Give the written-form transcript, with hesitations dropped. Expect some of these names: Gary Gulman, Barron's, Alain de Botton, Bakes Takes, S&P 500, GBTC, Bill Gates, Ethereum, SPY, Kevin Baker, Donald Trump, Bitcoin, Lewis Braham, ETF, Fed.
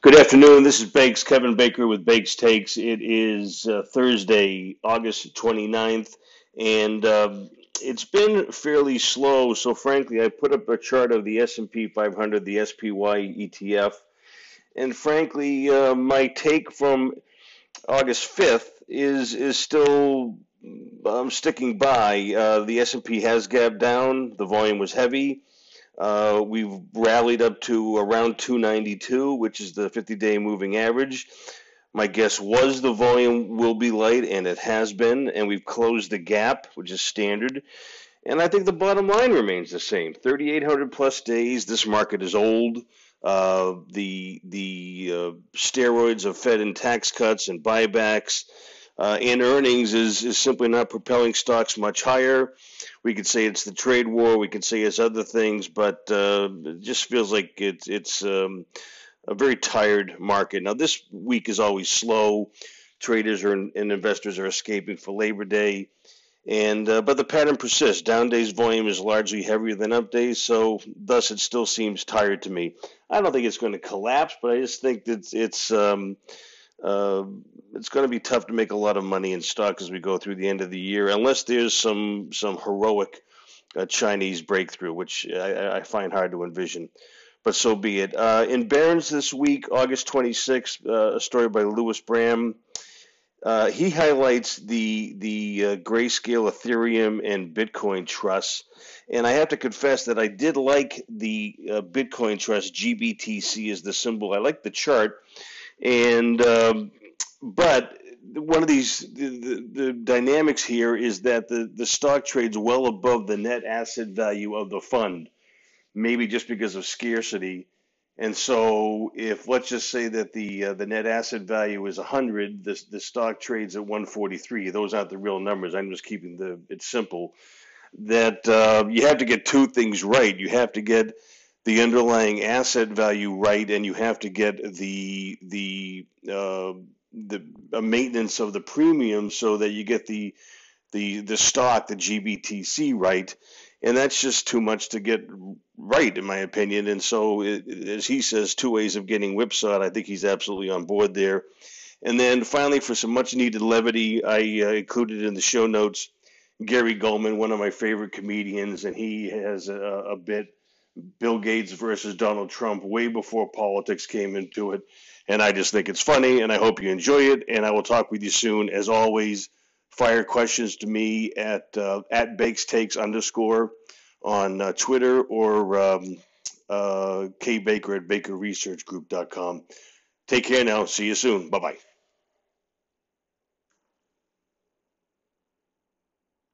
Good afternoon. This is Bakes, Kevin Baker with Bakes Takes. It is Thursday, August 29th, and it's been fairly slow. So frankly, I put up a chart of the S&P 500, the SPY ETF, and frankly, my take from August 5th is still I'm sticking by. The S&P has gapped down. The volume was heavy. We've rallied up to around 292, which is the 50-day moving average. My guess was the volume will be light, and it has been, and we've closed the gap, which is standard. And I think the bottom line remains the same. 3,800-plus days, this market is old. The steroids of Fed and tax cuts and buybacks and earnings is simply not propelling stocks much higher. We could say it's the trade war. We could say it's other things, but it just feels like it's a very tired market. Now, this week is always slow. Traders and investors are escaping for Labor Day, but the pattern persists. Down days volume is largely heavier than up days, so thus it still seems tired to me. I don't think it's going to collapse, but I just think that it's going to be tough to make a lot of money in stock as we go through the end of the year, unless there's some heroic Chinese breakthrough, which I find hard to envision. But so be it. In Barron's this week, August 26th, a story by Lewis Braham. He highlights the Grayscale Ethereum and Bitcoin Trust. And I have to confess that I did like the Bitcoin Trust. GBTC is the symbol. I like the chart. And but one of these the dynamics here is that the stock trades well above the net asset value of the fund, maybe just because of scarcity. And so if let's just say that the net asset value is 100, the stock trades at 143. Those aren't the real numbers. I'm just keeping it simple. That you have to get two things right. You have to get the underlying asset value right, and you have to get the maintenance of the premium so that you get the stock, the GBTC, right, and that's just too much to get right, in my opinion. And so, as he says, two ways of getting whipsawed. I think he's absolutely on board there. And then finally, for some much-needed levity, I included in the show notes Gary Gulman, one of my favorite comedians, and he has a bit. Bill Gates versus Donald Trump way before politics came into it. And I just think it's funny, and I hope you enjoy it. And I will talk with you soon. As always, fire questions to me at BakesTakes_ on Twitter or kbaker@bakerresearchgroup.com. Take care now. See you soon. Bye-bye.